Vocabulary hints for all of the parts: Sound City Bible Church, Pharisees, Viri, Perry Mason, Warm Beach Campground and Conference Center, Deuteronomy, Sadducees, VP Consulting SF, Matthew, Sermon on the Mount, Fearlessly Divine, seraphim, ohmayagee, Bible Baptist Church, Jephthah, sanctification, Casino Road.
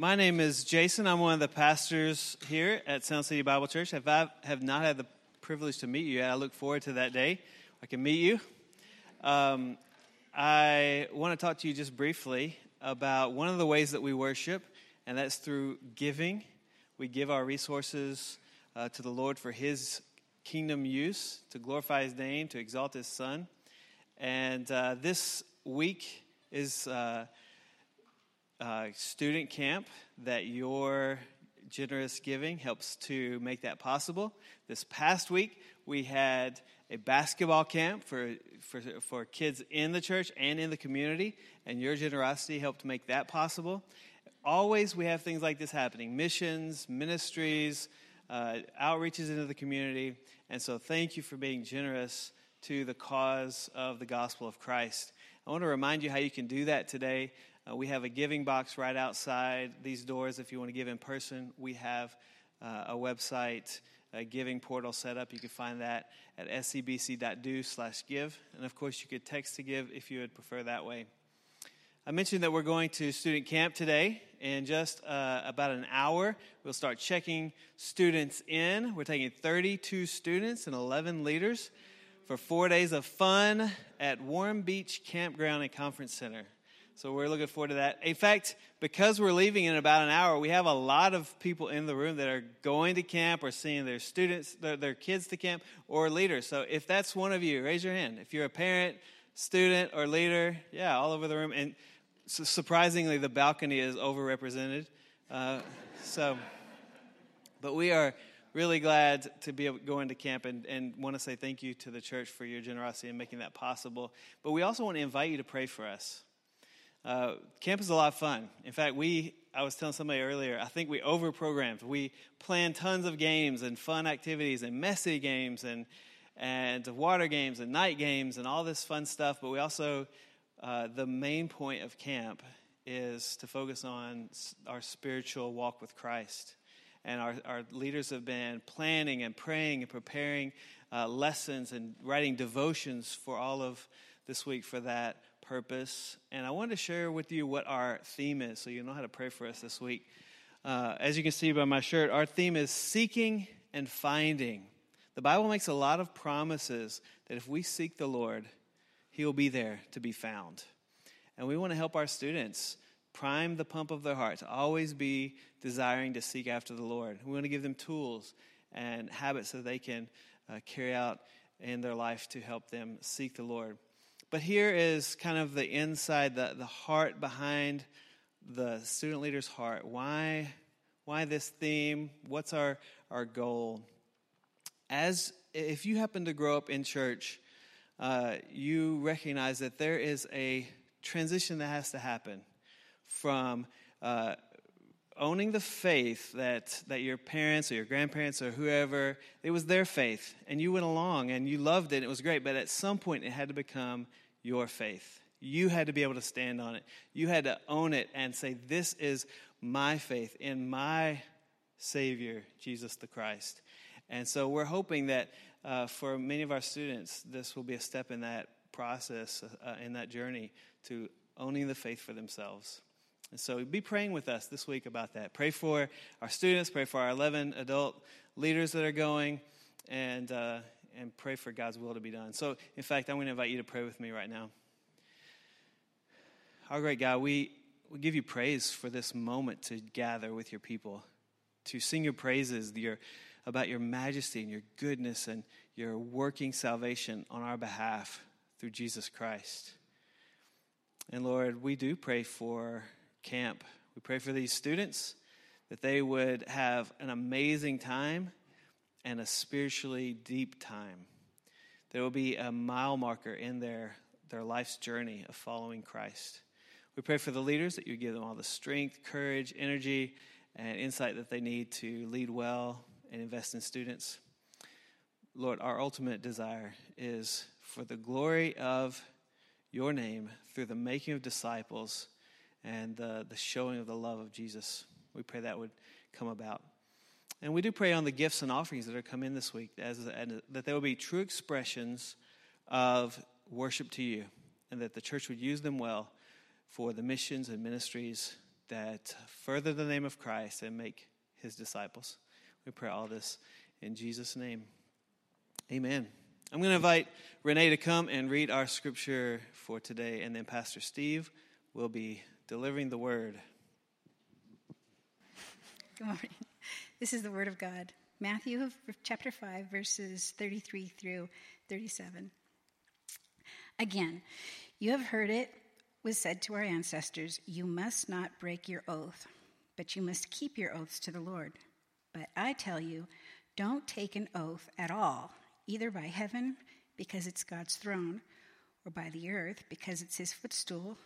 My name is Jason. I'm one of the pastors here at Sound City Bible Church. If I have not had the privilege to meet you yet, I look forward to that day. I can meet you. I want to talk to you just briefly about one of the ways that we worship, and that's through giving. We give our resources to the Lord for His kingdom use, to glorify His name, to exalt His Son. And this week is student camp that your generous giving helps to make that possible. This past week, we had a basketball camp for kids in the church and in the community, and your generosity helped make that possible. Always we have things like this happening, missions, ministries, outreaches into the community, and so thank you for being generous to the cause of the gospel of Christ. I want to remind you how you can do that today. We have a giving box right outside these doors. If you want to give in person, we have a website, a giving portal set up. You can find that at scbc.do/give. And, of course, you could text to give if you would prefer that way. I mentioned that we're going to student camp today. In just about an hour, we'll start checking students in. We're taking 32 students and 11 leaders for 4 days of fun at Warm Beach Campground and Conference Center. So we're looking forward to that. In fact, because we're leaving in about an hour, we have a lot of people in the room that are going to camp or seeing their students, their kids to camp, or leaders. So if that's one of you, raise your hand. If you're a parent, student, or leader, yeah, all over the room. And so surprisingly, the balcony is overrepresented. But we are really glad to be going to camp and want to say thank you to the church for your generosity and making that possible. But we also want to invite you to pray for us. Camp is a lot of fun. In fact, I was telling somebody earlier, I think we overprogrammed. We planned tons of games and fun activities and messy games and water games and night games and all this fun stuff. But we also, the main point of camp is to focus on our spiritual walk with Christ. And our leaders have been planning and praying and preparing lessons and writing devotions for all of this week for that purpose, and I wanted to share with you what our theme is, so you know how to pray for us this week. As you can see by my shirt, our theme is seeking and finding. The Bible makes a lot of promises that if we seek the Lord, He will be there to be found. And we want to help our students prime the pump of their heart to always be desiring to seek after the Lord. We want to give them tools and habits that they can carry out in their life to help them seek the Lord. But here is kind of the inside, the heart behind the student leader's heart. Why this theme? What's our goal? If you happen to grow up in church, you recognize that there is a transition that has to happen from owning the faith that your parents or your grandparents or whoever, it was their faith, and you went along, and you loved it, and it was great, but at some point, it had to become your faith. You had to be able to stand on it. You had to own it and say, this is my faith in my Savior, Jesus the Christ. And so we're hoping that for many of our students, this will be a step in that process, in that journey to owning the faith for themselves. And so be praying with us this week about that. Pray for our students, pray for our 11 adult leaders that are going, and pray for God's will to be done. So, in fact, I'm going to invite you to pray with me right now. Our great God, we give you praise for this moment to gather with your people, to sing your praises about your majesty and your goodness and your working salvation on our behalf through Jesus Christ. And, Lord, we do pray for camp. We pray for these students that they would have an amazing time and a spiritually deep time. There will be a mile marker in their life's journey of following Christ. We pray for the leaders that you give them all the strength, courage, energy, and insight that they need to lead well and invest in students. Lord, our ultimate desire is for the glory of your name through the making of disciples and the showing of the love of Jesus. We pray that would come about. And we do pray on the gifts and offerings that are coming this week, that there will be true expressions of worship to you, and that the church would use them well for the missions and ministries that further the name of Christ and make his disciples. We pray all this in Jesus' name. Amen. I'm going to invite Renee to come and read our scripture for today, and then Pastor Steve will be delivering the word. Good morning. This is the word of God. Matthew chapter 5, verses 33 through 37. Again, you have heard it was said to our ancestors, you must not break your oath, but you must keep your oaths to the Lord. But I tell you, don't take an oath at all, either by heaven, because it's God's throne, or by the earth, because it's his footstool,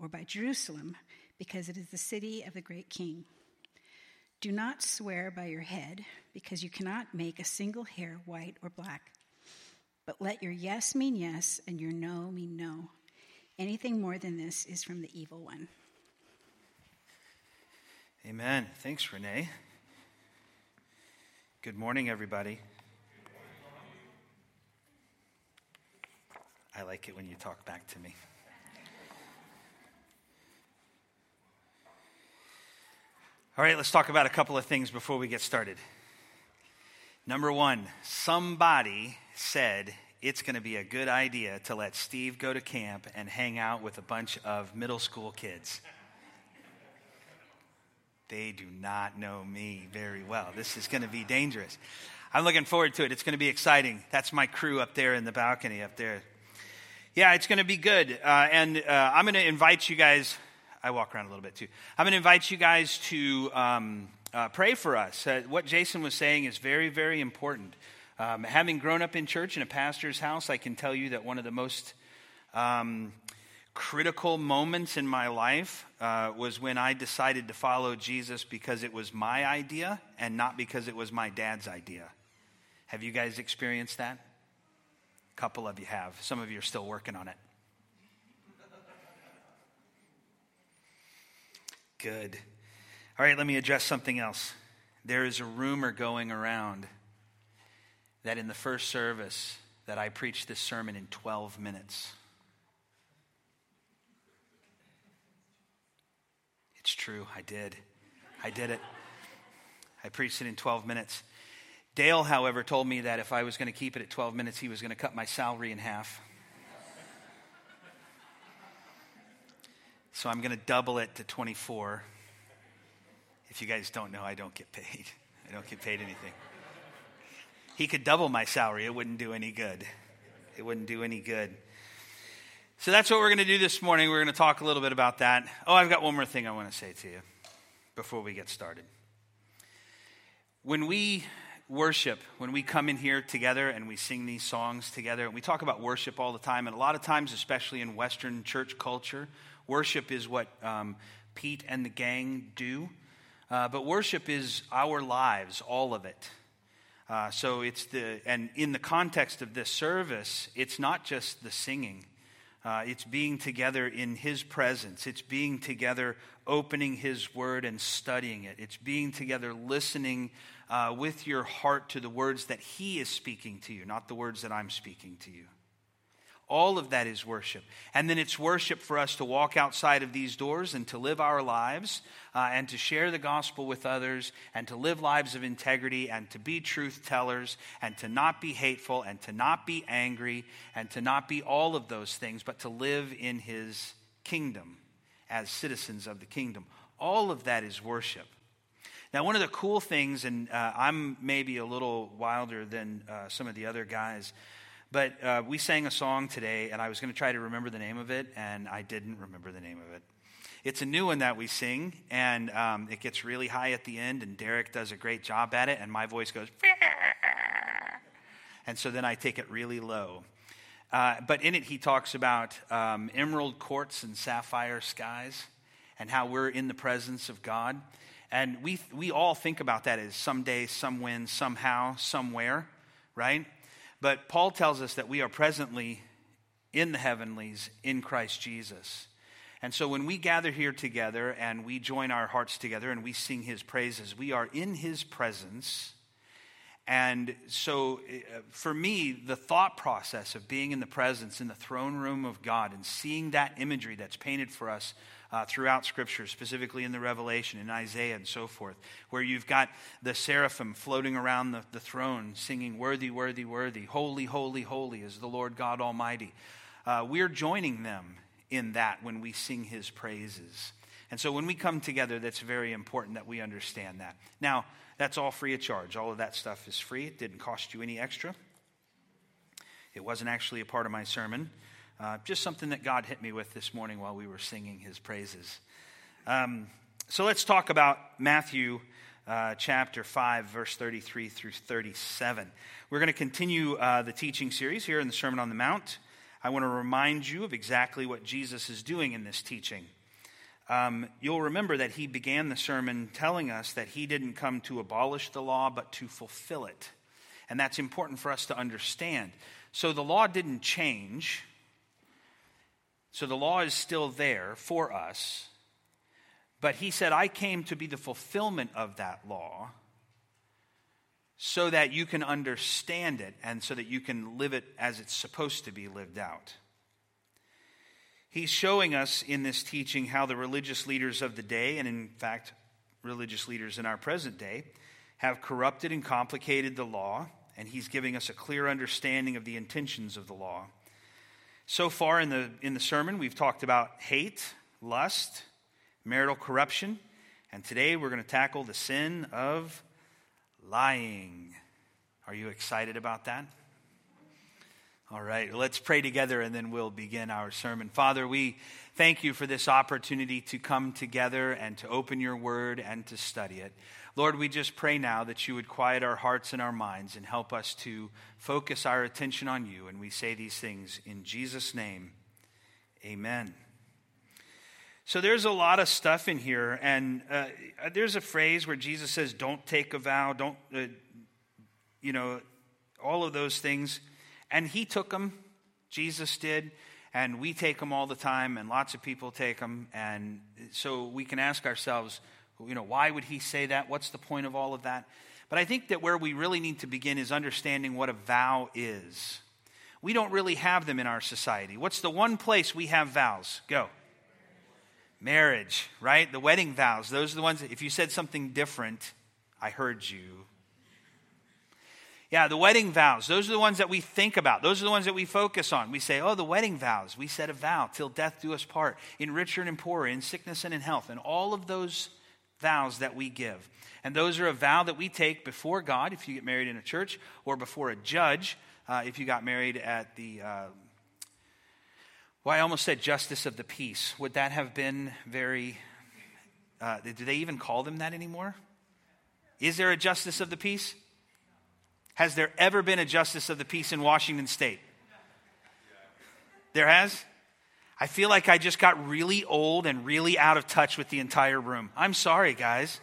or by Jerusalem, because it is the city of the great king. Do not swear by your head, because you cannot make a single hair white or black. But let your yes mean yes, and your no mean no. Anything more than this is from the evil one. Amen. Thanks, Renee. Good morning, everybody. I like it when you talk back to me. All right, let's talk about a couple of things before we get started. Number one, somebody said it's going to be a good idea to let Steve go to camp and hang out with a bunch of middle school kids. They do not know me very well. This is going to be dangerous. I'm looking forward to it. It's going to be exciting. That's my crew up there in the balcony up there. Yeah, it's going to be good. I'm going to invite you guys. I walk around a little bit too. I'm going to invite you guys to pray for us. What Jason was saying is very, very important. Having grown up in church in a pastor's house, I can tell you that one of the most critical moments in my life was when I decided to follow Jesus because it was my idea and not because it was my dad's idea. Have you guys experienced that? A couple of you have. Some of you are still working on it. Good. All right, let me address something else. There is a rumor going around that in the first service that I preached this sermon in 12 minutes. It's true, I did. I did it. I preached it in 12 minutes. Dale, however, told me that if I was going to keep it at 12 minutes, he was going to cut my salary in half. So I'm going to double it to 24. If you guys don't know, I don't get paid. I don't get paid anything. He could double my salary. It wouldn't do any good. It wouldn't do any good. So that's what we're going to do this morning. We're going to talk a little bit about that. Oh, I've got one more thing I want to say to you before we get started. When we worship, when we come in here together and we sing these songs together, and we talk about worship all the time, and a lot of times, especially in Western church culture, worship is what Pete and the gang do, but worship is our lives, all of it. So it's and in the context of this service, it's not just the singing. It's being together in his presence. It's being together opening his word and studying it. It's being together listening with your heart to the words that he is speaking to you, not the words that I'm speaking to you. All of that is worship. And then it's worship for us to walk outside of these doors and to live our lives and to share the gospel with others and to live lives of integrity and to be truth tellers and to not be hateful and to not be angry and to not be all of those things, but to live in his kingdom as citizens of the kingdom. All of that is worship. Now, one of the cool things, and I'm maybe a little wilder than some of the other guys, but we sang a song today, and I was going to try to remember the name of it, and I didn't remember the name of it. It's a new one that we sing, and it gets really high at the end, and Derek does a great job at it, and my voice goes, and so then I take it really low. But in it, he talks about emerald courts and sapphire skies and how we're in the presence of God. And we all think about that as someday, some when, somehow, somewhere, right? But Paul tells us that we are presently in the heavenlies in Christ Jesus. And so when we gather here together and we join our hearts together and we sing his praises, we are in his presence. And so for me, the thought process of being in the presence in the throne room of God and seeing that imagery that's painted for us throughout Scripture, specifically in the Revelation, in Isaiah and so forth, where you've got the seraphim floating around the throne singing, "Worthy, worthy, worthy, holy, holy, holy is the Lord God Almighty." We're joining them in that when we sing his praises. And so when we come together, that's very important that we understand that. Now, that's all free of charge. All of that stuff is free. It didn't cost you any extra. It wasn't actually a part of my sermon. Just something that God hit me with this morning while we were singing his praises. So let's talk about Matthew chapter 5, verse 33 through 37. We're going to continue the teaching series here in the Sermon on the Mount. I want to remind you of exactly what Jesus is doing in this teaching. You'll remember that he began the sermon telling us that he didn't come to abolish the law, but to fulfill it. And that's important for us to understand. So the law didn't change. So the law is still there for us. But he said, I came to be the fulfillment of that law so that you can understand it and so that you can live it as it's supposed to be lived out. He's showing us in this teaching how the religious leaders of the day, and in fact, religious leaders in our present day, have corrupted and complicated the law, and he's giving us a clear understanding of the intentions of the law. So far in the sermon, we've talked about hate, lust, marital corruption, and today we're going to tackle the sin of lying. Are you excited about that? All right, let's pray together and then we'll begin our sermon. Father, we thank you for this opportunity to come together and to open your word and to study it. Lord, we just pray now that you would quiet our hearts and our minds and help us to focus our attention on you. And we say these things in Jesus' name, amen. So there's a lot of stuff in here. And there's a phrase where Jesus says, don't take a vow, don't, all of those things. And he took them, Jesus did, and we take them all the time, and lots of people take them. And so we can ask ourselves, why would he say that? What's the point of all of that? But I think that where we really need to begin is understanding what a vow is. We don't really have them in our society. What's the one place we have vows? Go. Marriage, right? The wedding vows. Those are the ones, that if you said something different, I heard you. Yeah, the wedding vows. Those are the ones that we think about. Those are the ones that we focus on. We say, the wedding vows. We said a vow till death do us part, in richer and in poorer, in sickness and in health. And all of those vows that we give. And those are a vow that we take before God if you get married in a church, or before a judge if you got married at the, I almost said justice of the peace. Would that have been very, do they even call them that anymore? Is there a justice of the peace? Has there ever been a justice of the peace in Washington State? There has? I feel like I just got really old and really out of touch with the entire room. I'm sorry, guys.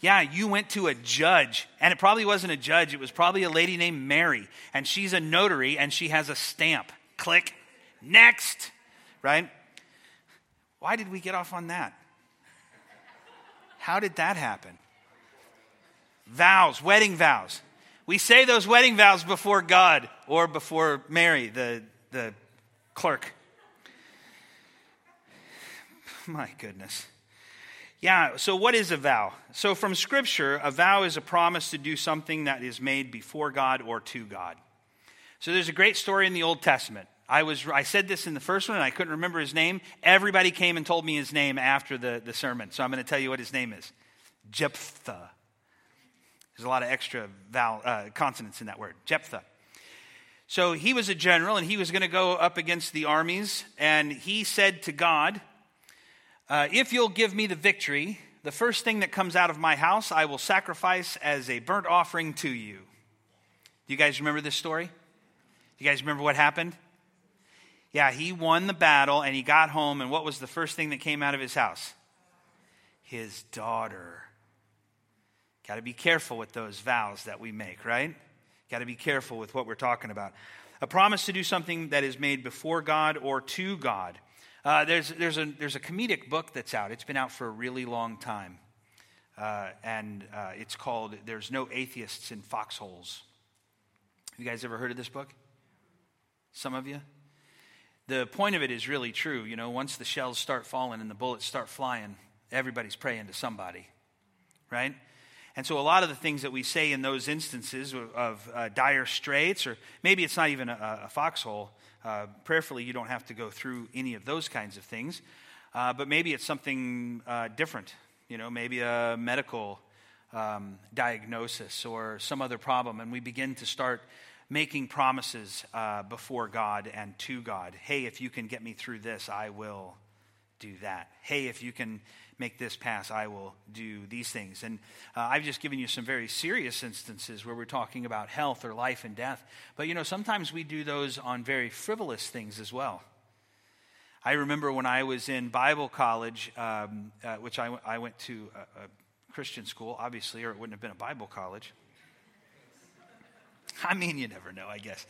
Yeah, you went to a judge, and it probably wasn't a judge. It was probably a lady named Mary, and she's a notary, and she has a stamp. Click. Next. Right? Why did we get off on that? How did that happen? Vows, wedding vows. We say those wedding vows before God or before Mary, the clerk. My goodness. Yeah, so what is a vow? So from Scripture, a vow is a promise to do something that is made before God or to God. So there's a great story in the Old Testament. I said this in the first one, and I couldn't remember his name. Everybody came and told me his name after the sermon, so I'm going to tell you what his name is. Jephthah. There's a lot of extra consonants in that word, Jephthah. So he was a general, and he was going to go up against the armies, and he said to God, if you'll give me the victory, the first thing that comes out of my house, I will sacrifice as a burnt offering to you. Do you guys remember this story? Do you guys remember what happened? Yeah, he won the battle, and he got home, and what was the first thing that came out of his house? His daughter. Got to be careful with those vows that we make, right? Got to be careful with what we're talking about. A promise to do something that is made before God or to God. There's a comedic book that's out. It's been out for a really long time. And it's called There's No Atheists in Foxholes. You guys ever heard of this book? Some of you? the point of it is really true. You know, once the shells start falling and the bullets start flying, everybody's praying to somebody, right? And so a lot of the things that we say in those instances of dire straits, or maybe it's not even a foxhole. Prayerfully, you don't have to go through any of those kinds of things. But maybe it's something different, you know, maybe a medical diagnosis or some other problem. And we begin to start making promises before God and to God. Hey, if you can get me through this, I will do that. Hey, if you can make this pass, I will do these things. And I've just given you some very serious instances where we're talking about health or life and death. But, you know, sometimes we do those on very frivolous things as well. I remember when I was in Bible college, which I went to a Christian school, obviously, or it wouldn't have been a Bible college. I mean, you never know, I guess.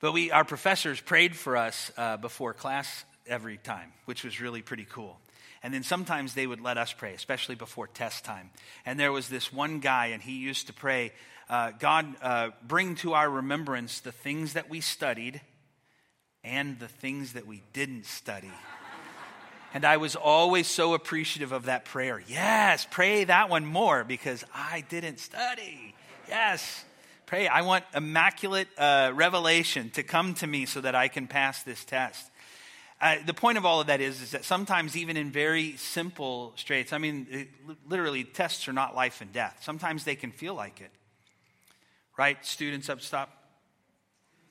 But our professors prayed for us before class every time, which was really pretty cool. And then sometimes they would let us pray, especially before test time. And there was this one guy, and he used to pray, God, bring to our remembrance the things that we studied and the things that we didn't study. And I was always so appreciative of that prayer. Yes, pray that one more because I didn't study. Yes. Pray, I want immaculate revelation to come to me so that I can pass this test. The point of all of that is that sometimes even in very simple straits, I mean, literally tests are not life and death. Sometimes they can feel like it. Right? Students up, stop.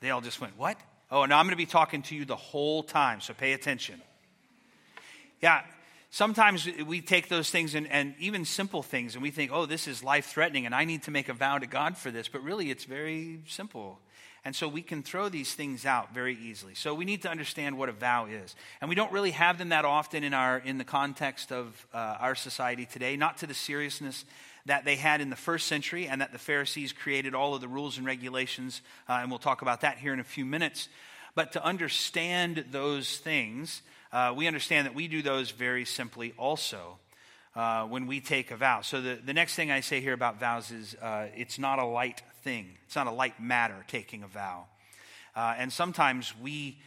They all just went, what? Oh, no, I'm going to be talking to you the whole time, so pay attention. Yeah, sometimes we take those things and even simple things and we think, oh, this is life-threatening and I need to make a vow to God for this. But really, it's very simple. And so we can throw these things out very easily. So we need to understand what a vow is. And we don't really have them that often in the context of our society today, not to the seriousness that they had in the first century and that the Pharisees created all of the rules and regulations. And we'll talk about that here in a few minutes. But to understand those things, we understand that we do those very simply also when we take a vow. So the next thing I say here about vows is it's not a light thing. It's not a light matter, taking a vow. And sometimes we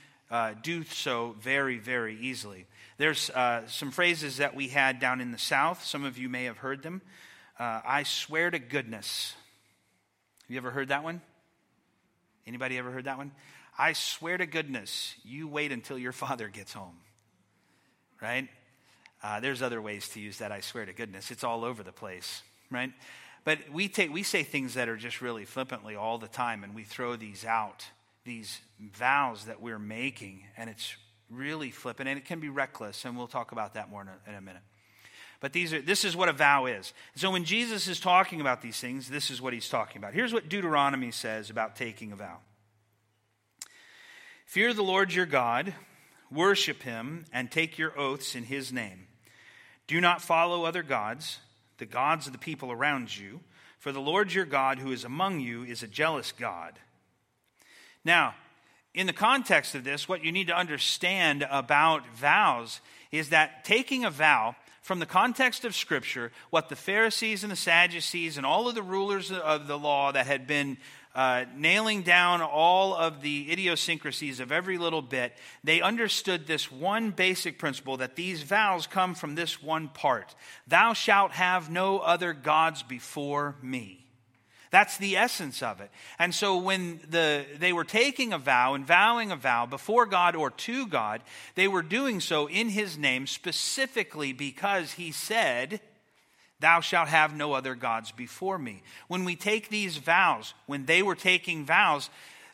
do so very, very easily. There's some phrases that we had down in the South. Some of you may have heard them. I swear to goodness. Have you ever heard that one? Anybody ever heard that one? I swear to goodness, you wait until your father gets home. Right? There's other ways to use that I swear to goodness. It's all over the place. Right? But we say things that are just really flippantly all the time, and we throw these out, these vows that we're making, and it's really flippant, and it can be reckless, and we'll talk about that more in a minute. But this is what a vow is. So when Jesus is talking about these things, this is what he's talking about. Here's what Deuteronomy says about taking a vow. Fear the Lord your God, worship him, and take your oaths in his name. Do not follow other gods, the gods of the people around you, for the Lord your God who is among you is a jealous God. Now, in the context of this, what you need to understand about vows is that taking a vow, from the context of Scripture, what the Pharisees and the Sadducees and all of the rulers of the law that had been nailing down all of the idiosyncrasies of every little bit, they understood this one basic principle, that these vows come from this one part. Thou shalt have no other gods before me. That's the essence of it. And so when they were taking a vow and vowing a vow before God or to God, they were doing so in his name specifically because he said, thou shalt have no other gods before me. When we take these vows, when they were taking vows,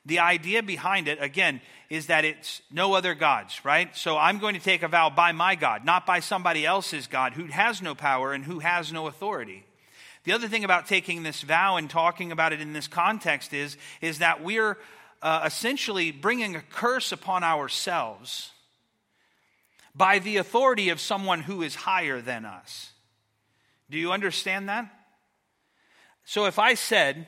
the idea behind it, again, is that it's no other gods, right? So I'm going to take a vow by my God, not by somebody else's God who has no power and who has no authority. The other thing about taking this vow and talking about it in this context is that we're essentially bringing a curse upon ourselves by the authority of someone who is higher than us. Do you understand that? So if I said,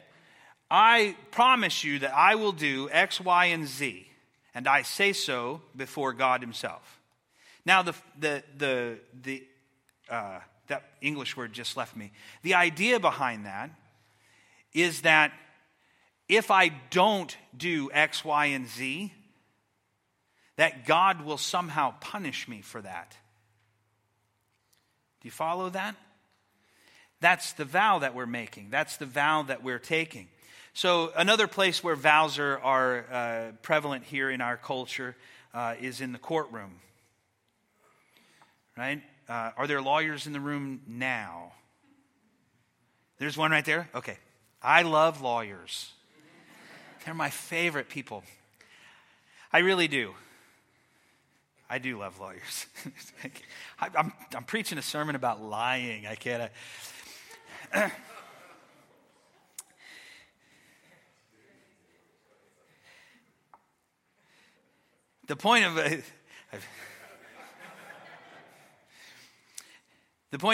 I promise you that I will do X, Y, and Z, and I say so before God himself. Now, that English word just left me. The idea behind that is that if I don't do X, Y, and Z, that God will somehow punish me for that. Do you follow that? That's the vow that we're making. That's the vow that we're taking. So another place where vows are prevalent here in our culture is in the courtroom. Right? Are there lawyers in the room now? There's one right there? Okay. I love lawyers. They're my favorite people. I really do. I do love lawyers. I'm preaching a sermon about lying. I can't. The point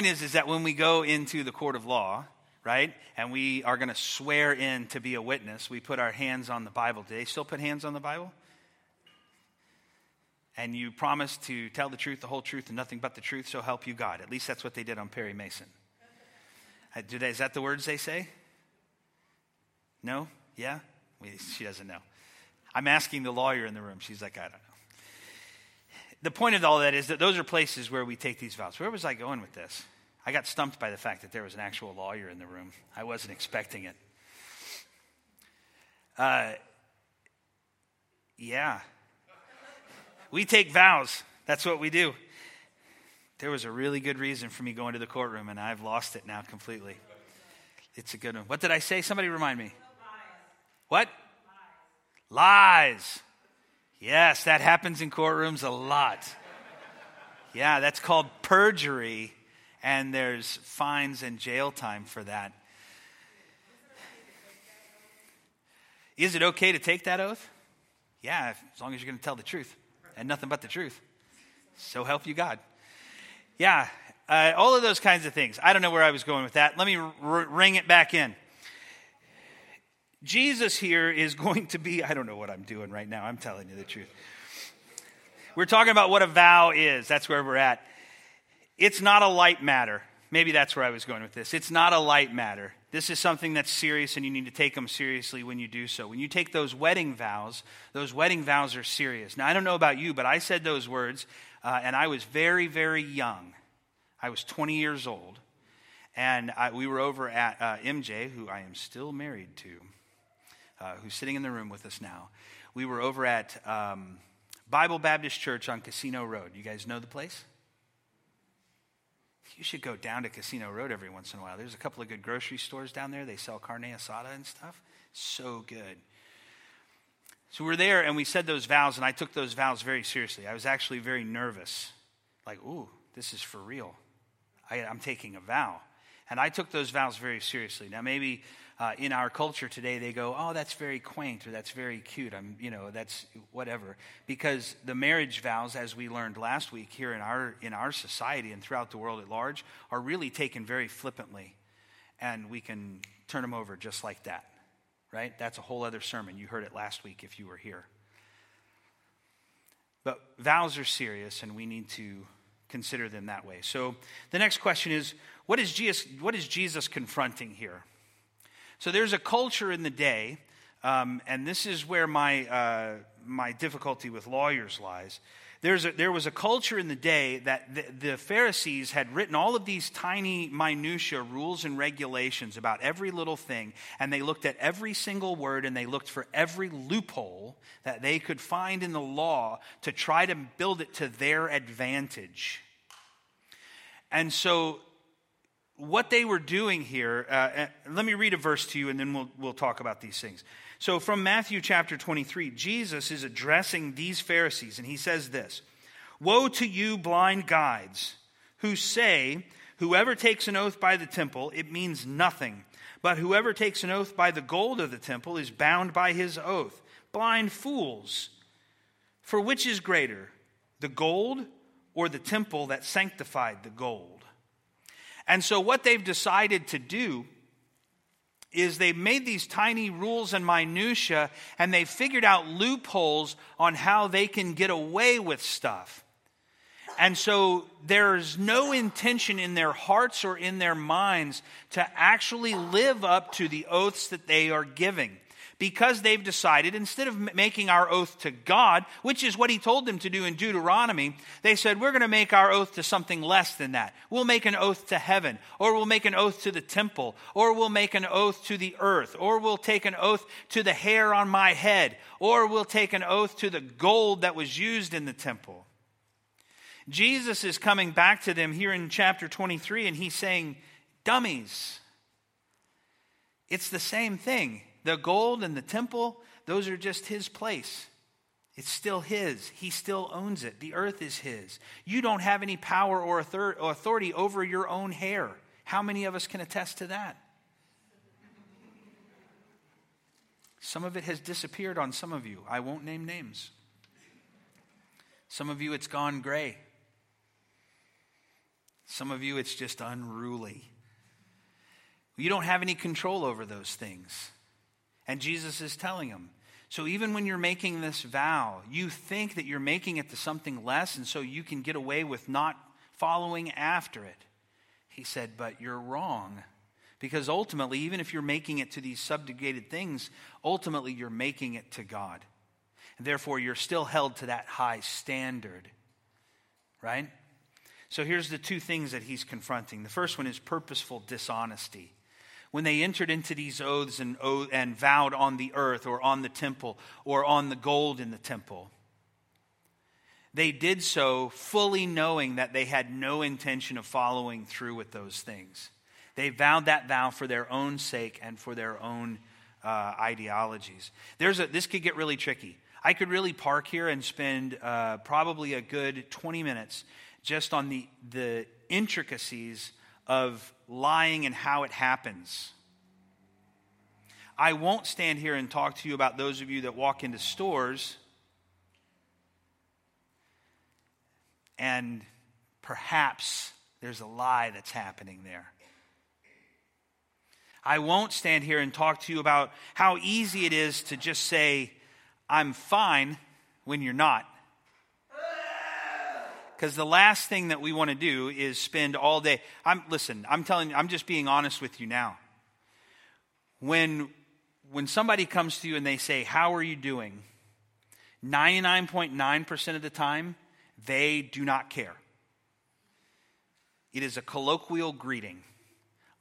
is that when we go into the court of law, right, and we are going to swear in to be a witness, we put our hands on the Bible. Do they still put hands on the Bible? And you promise to tell the truth, the whole truth, and nothing but the truth, so help you God. At least that's what they did on Perry Mason. Is that the words they say? No? Yeah? She doesn't know. I'm asking the lawyer in the room. She's like, I don't know. The point of all that is that those are places where we take these vows. Where was I going with this? I got stumped by the fact that there was an actual lawyer in the room. I wasn't expecting it. Yeah. We take vows. That's what we do. There was a really good reason for me going to the courtroom, and I've lost it now completely. It's a good one. What did I say? Somebody remind me. What? Lies. Yes, that happens in courtrooms a lot. Yeah, that's called perjury, and there's fines and jail time for that. Is it okay to take that oath? Yeah, as long as you're going to tell the truth. And nothing but the truth. So help you God. Yeah, all of those kinds of things. I don't know where I was going with that. Let me ring it back in. Jesus here is going to be, I don't know what I'm doing right now. I'm telling you the truth. We're talking about what a vow is. That's where we're at. It's not a light matter. Maybe that's where I was going with this. It's not a light matter. This is something that's serious, and you need to take them seriously when you do so. When you take those wedding vows are serious. Now, I don't know about you, but I said those words, and I was very, very young. I was 20 years old, and we were over at MJ, who I am still married to, who's sitting in the room with us now. We were over at Bible Baptist Church on Casino Road. You guys know the place? You should go down to Casino Road every once in a while. There's a couple of good grocery stores down there. They sell carne asada and stuff. So good. So we're there, and we said those vows, and I took those vows very seriously. I was actually very nervous. Like, ooh, this is for real. I'm taking a vow. And I took those vows very seriously. Now, maybe in our culture today, they go, oh, that's very quaint, or that's very cute. That's whatever. Because the marriage vows, as we learned last week here in our society and throughout the world at large, are really taken very flippantly. And we can turn them over just like that, right? That's a whole other sermon. You heard it last week if you were here. But vows are serious, and we need to consider them that way. So the next question is, what is Jesus confronting here? So there's a culture in the day, and this is where my difficulty with lawyers lies. There was a culture in the day that the Pharisees had written all of these tiny minutia rules and regulations about every little thing, and they looked at every single word, and they looked for every loophole that they could find in the law to try to build it to their advantage. And so what they were doing here, let me read a verse to you, and then we'll talk about these things. So from Matthew chapter 23, Jesus is addressing these Pharisees, and he says this, "Woe to you blind guides, who say, whoever takes an oath by the temple, it means nothing. But whoever takes an oath by the gold of the temple is bound by his oath. Blind fools, for which is greater, the gold or the temple that sanctified the gold?" And so what they've decided to do is they've made these tiny rules and minutia, and they've figured out loopholes on how they can get away with stuff. And so there's no intention in their hearts or in their minds to actually live up to the oaths that they are giving. because they've decided, instead of making our oath to God, which is what he told them to do in Deuteronomy, they said, we're going to make our oath to something less than that. We'll make an oath to heaven, or we'll make an oath to the temple, or we'll make an oath to the earth, or we'll take an oath to the hair on my head, or we'll take an oath to the gold that was used in the temple. Jesus is coming back to them here in chapter 23, and he's saying, dummies, it's the same thing. The gold and the temple, those are just his place. It's still his. He still owns it. The earth is his. You don't have any power or authority over your own hair. How many of us can attest to that? Some of it has disappeared on some of you. I won't name names. Some of you, it's gone gray. Some of you, it's just unruly. You don't have any control over those things. And Jesus is telling them, so even when you're making this vow, you think that you're making it to something less, and so you can get away with not following after it. He said, but you're wrong. Because ultimately, even if you're making it to these subjugated things, ultimately you're making it to God. And therefore, you're still held to that high standard. Right? So here's the two things that he's confronting. The first one is purposeful dishonesty. When they entered into these oaths and vowed on the earth or on the temple or on the gold in the temple, they did so fully knowing that they had no intention of following through with those things. They vowed that vow for their own sake and for their own ideologies. This could get really tricky. I could really park here and spend probably a good 20 minutes just on the intricacies of lying and how it happens. I won't stand here and talk to you about those of you that walk into stores and perhaps there's a lie that's happening there. I won't stand here and talk to you about how easy it is to just say, I'm fine when you're not. Because the last thing that we want to do is spend all day. I'm just being honest with you now. When somebody comes to you and they say, how are you doing? 99.9% of the time, they do not care. It is a colloquial greeting.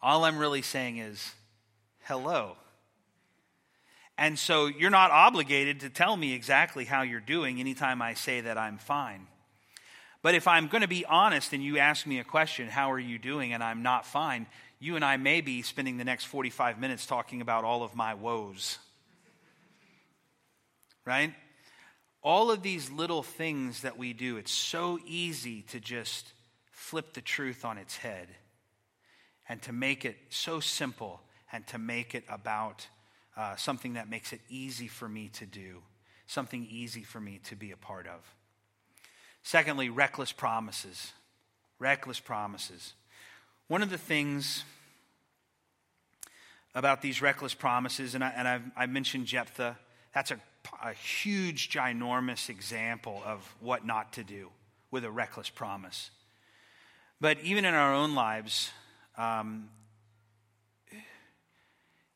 All I'm really saying is, hello. And so you're not obligated to tell me exactly how you're doing anytime I say that I'm fine. But if I'm going to be honest and you ask me a question, how are you doing, and I'm not fine, you and I may be spending the next 45 minutes talking about all of my woes. Right? All of these little things that we do, it's so easy to just flip the truth on its head and to make it so simple and to make it about something that makes it easy for me to do, something easy for me to be a part of. Secondly, reckless promises. Reckless promises. One of the things about these reckless promises, and I mentioned Jephthah, that's a huge, ginormous example of what not to do with a reckless promise. But even in our own lives,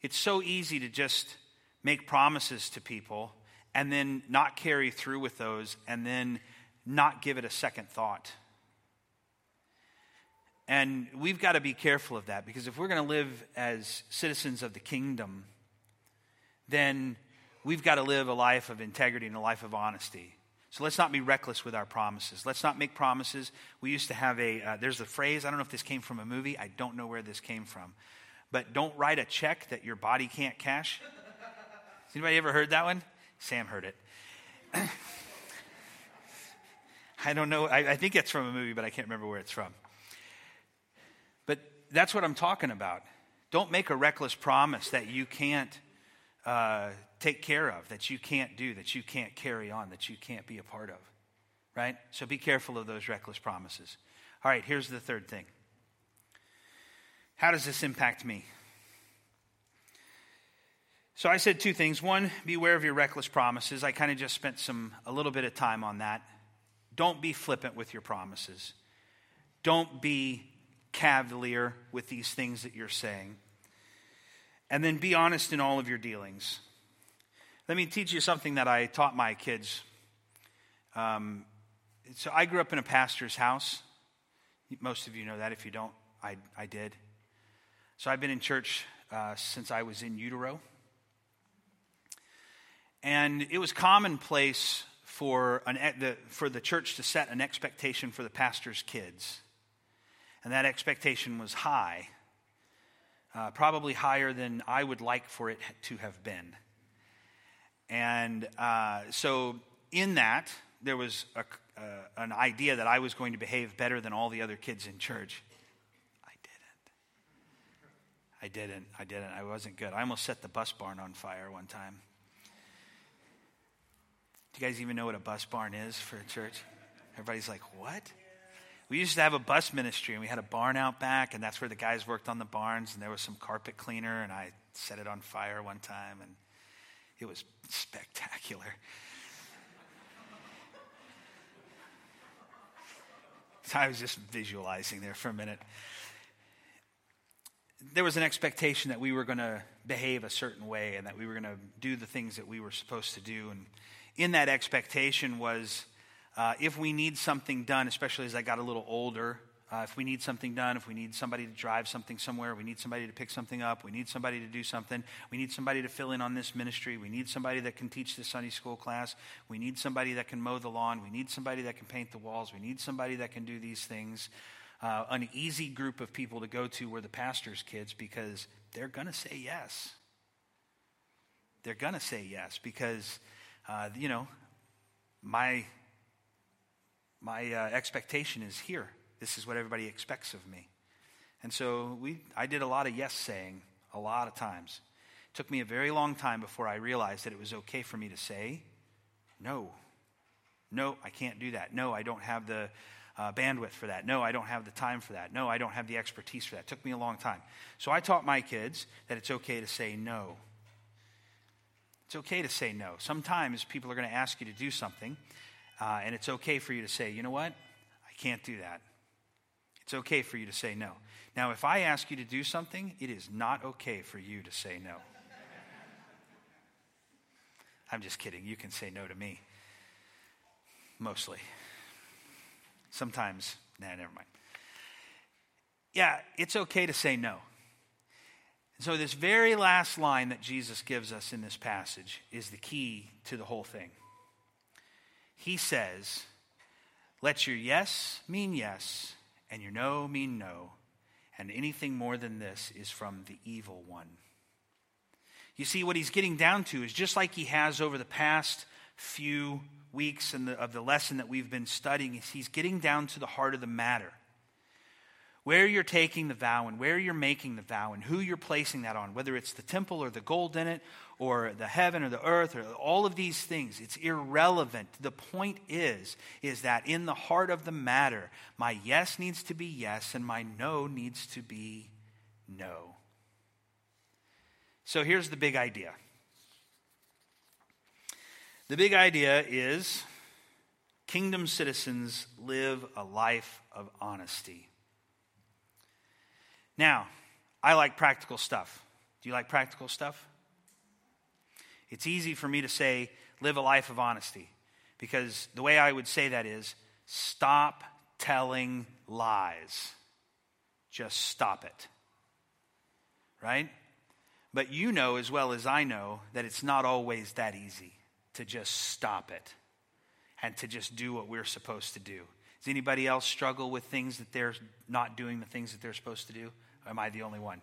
it's so easy to just make promises to people and then not carry through with those and then not give it a second thought. And we've got to be careful of that, because if we're going to live as citizens of the kingdom, then we've got to live a life of integrity and a life of honesty. So let's not be reckless with our promises. Let's not make promises. We used to have there's a phrase, I don't know if this came from a movie, I don't know where this came from, but don't write a check that your body can't cash. Has anybody ever heard that one? Sam heard it. I don't know. I think it's from a movie, but I can't remember where it's from. But that's what I'm talking about. Don't make a reckless promise that you can't take care of, that you can't do, that you can't carry on, that you can't be a part of, right? So be careful of those reckless promises. All right, here's the third thing. How does this impact me? So I said two things. One, beware of your reckless promises. I kind of just spent a little bit of time on that. Don't be flippant with your promises. Don't be cavalier with these things that you're saying. And then be honest in all of your dealings. Let me teach you something that I taught my kids. So I grew up in a pastor's house. Most of you know that. If you don't, I did. So I've been in church since I was in utero. And it was commonplace for the church to set an expectation for the pastor's kids. And that expectation was high, probably higher than I would like for it to have been. And so in that, there was an idea that I was going to behave better than all the other kids in church. I didn't. I wasn't good. I almost set the bus barn on fire one time. Do you guys even know what a bus barn is for a church? Everybody's like, what? We used to have a bus ministry, and we had a barn out back, and that's where the guys worked on the barns, and there was some carpet cleaner, and I set it on fire one time, and it was spectacular. So I was just visualizing there for a minute. There was an expectation that we were going to behave a certain way and that we were going to do the things that we were supposed to do. And in that expectation was if we need something done, especially as I got a little older, if we need something done, if we need somebody to drive something somewhere, we need somebody to pick something up, we need somebody to do something, we need somebody to fill in on this ministry, we need somebody that can teach this Sunday school class, we need somebody that can mow the lawn, we need somebody that can paint the walls, we need somebody that can do these things. An easy group of people to go to were the pastor's kids because they're going to say yes. They're going to say yes because, my expectation is here. This is what everybody expects of me. And so I did a lot of yes saying a lot of times. It took me a very long time before I realized that it was okay for me to say no. No, I can't do that. No, I don't have the bandwidth for that. No, I don't have the time for that. No, I don't have the expertise for that. It took me a long time. So I taught my kids that it's okay to say no. It's okay to say no. Sometimes people are going to ask you to do something, and it's okay for you to say, you know what? I can't do that. It's okay for you to say no. Now, if I ask you to do something, it is not okay for you to say no. I'm just kidding. You can say no to me. Mostly. Sometimes, never mind. Yeah, it's okay to say no. So this very last line that Jesus gives us in this passage is the key to the whole thing. He says, let your yes mean yes, and your no mean no, and anything more than this is from the evil one. You see, what he's getting down to is just like he has over the past few weeks of the lesson that we've been studying, is he's getting down to the heart of the matter. Where you're taking the vow and where you're making the vow and who you're placing that on, whether it's the temple or the gold in it or the heaven or the earth or all of these things, it's irrelevant. The point is that in the heart of the matter, my yes needs to be yes and my no needs to be no. So here's the big idea. The big idea is kingdom citizens live a life of honesty. Now, I like practical stuff. Do you like practical stuff? It's easy for me to say, live a life of honesty, because the way I would say that is, stop telling lies. Just stop it. Right? But you know as well as I know that it's not always that easy to just stop it and to just do what we're supposed to do. Does anybody else struggle with things that they're not doing the things that they're supposed to do? Or am I the only one?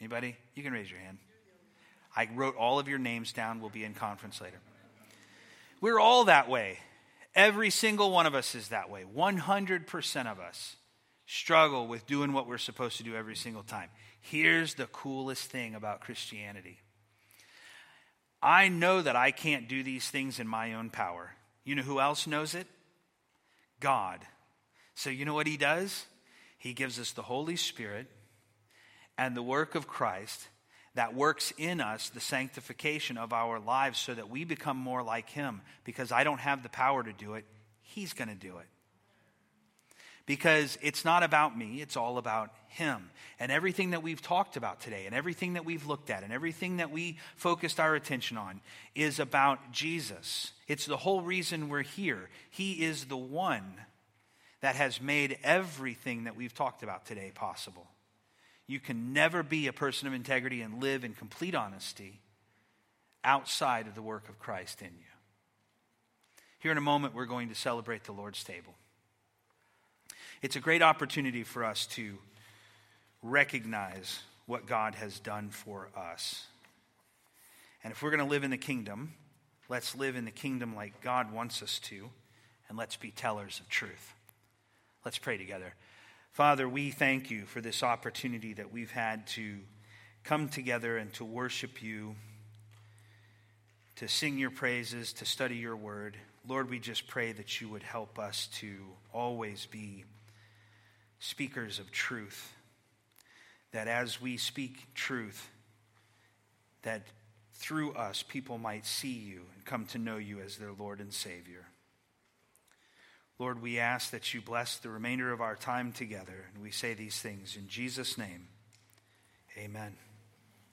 Anybody? You can raise your hand. I wrote all of your names down. We'll be in conference later. We're all that way. Every single one of us is that way. 100% of us struggle with doing what we're supposed to do every single time. Here's the coolest thing about Christianity. I know that I can't do these things in my own power. You know who else knows it? God. So you know what he does? He gives us the Holy Spirit and the work of Christ that works in us the sanctification of our lives so that we become more like him. Because I don't have the power to do it, he's going to do it. because it's not about me, it's all about him. And everything that we've talked about today and everything that we've looked at and everything that we focused our attention on is about Jesus. It's the whole reason we're here. He is the one that has made everything that we've talked about today possible. You can never be a person of integrity and live in complete honesty outside of the work of Christ in you. Here in a moment, we're going to celebrate the Lord's table. It's a great opportunity for us to recognize what God has done for us. And if we're going to live in the kingdom, let's live in the kingdom like God wants us to, and let's be tellers of truth. Let's pray together. Father, we thank you for this opportunity that we've had to come together and to worship you, to sing your praises, to study your word. Lord, we just pray that you would help us to always be speakers of truth, that as we speak truth, that through us people might see you and come to know you as their Lord and Savior. Lord, we ask that you bless the remainder of our time together, and we say these things in Jesus' name. Amen.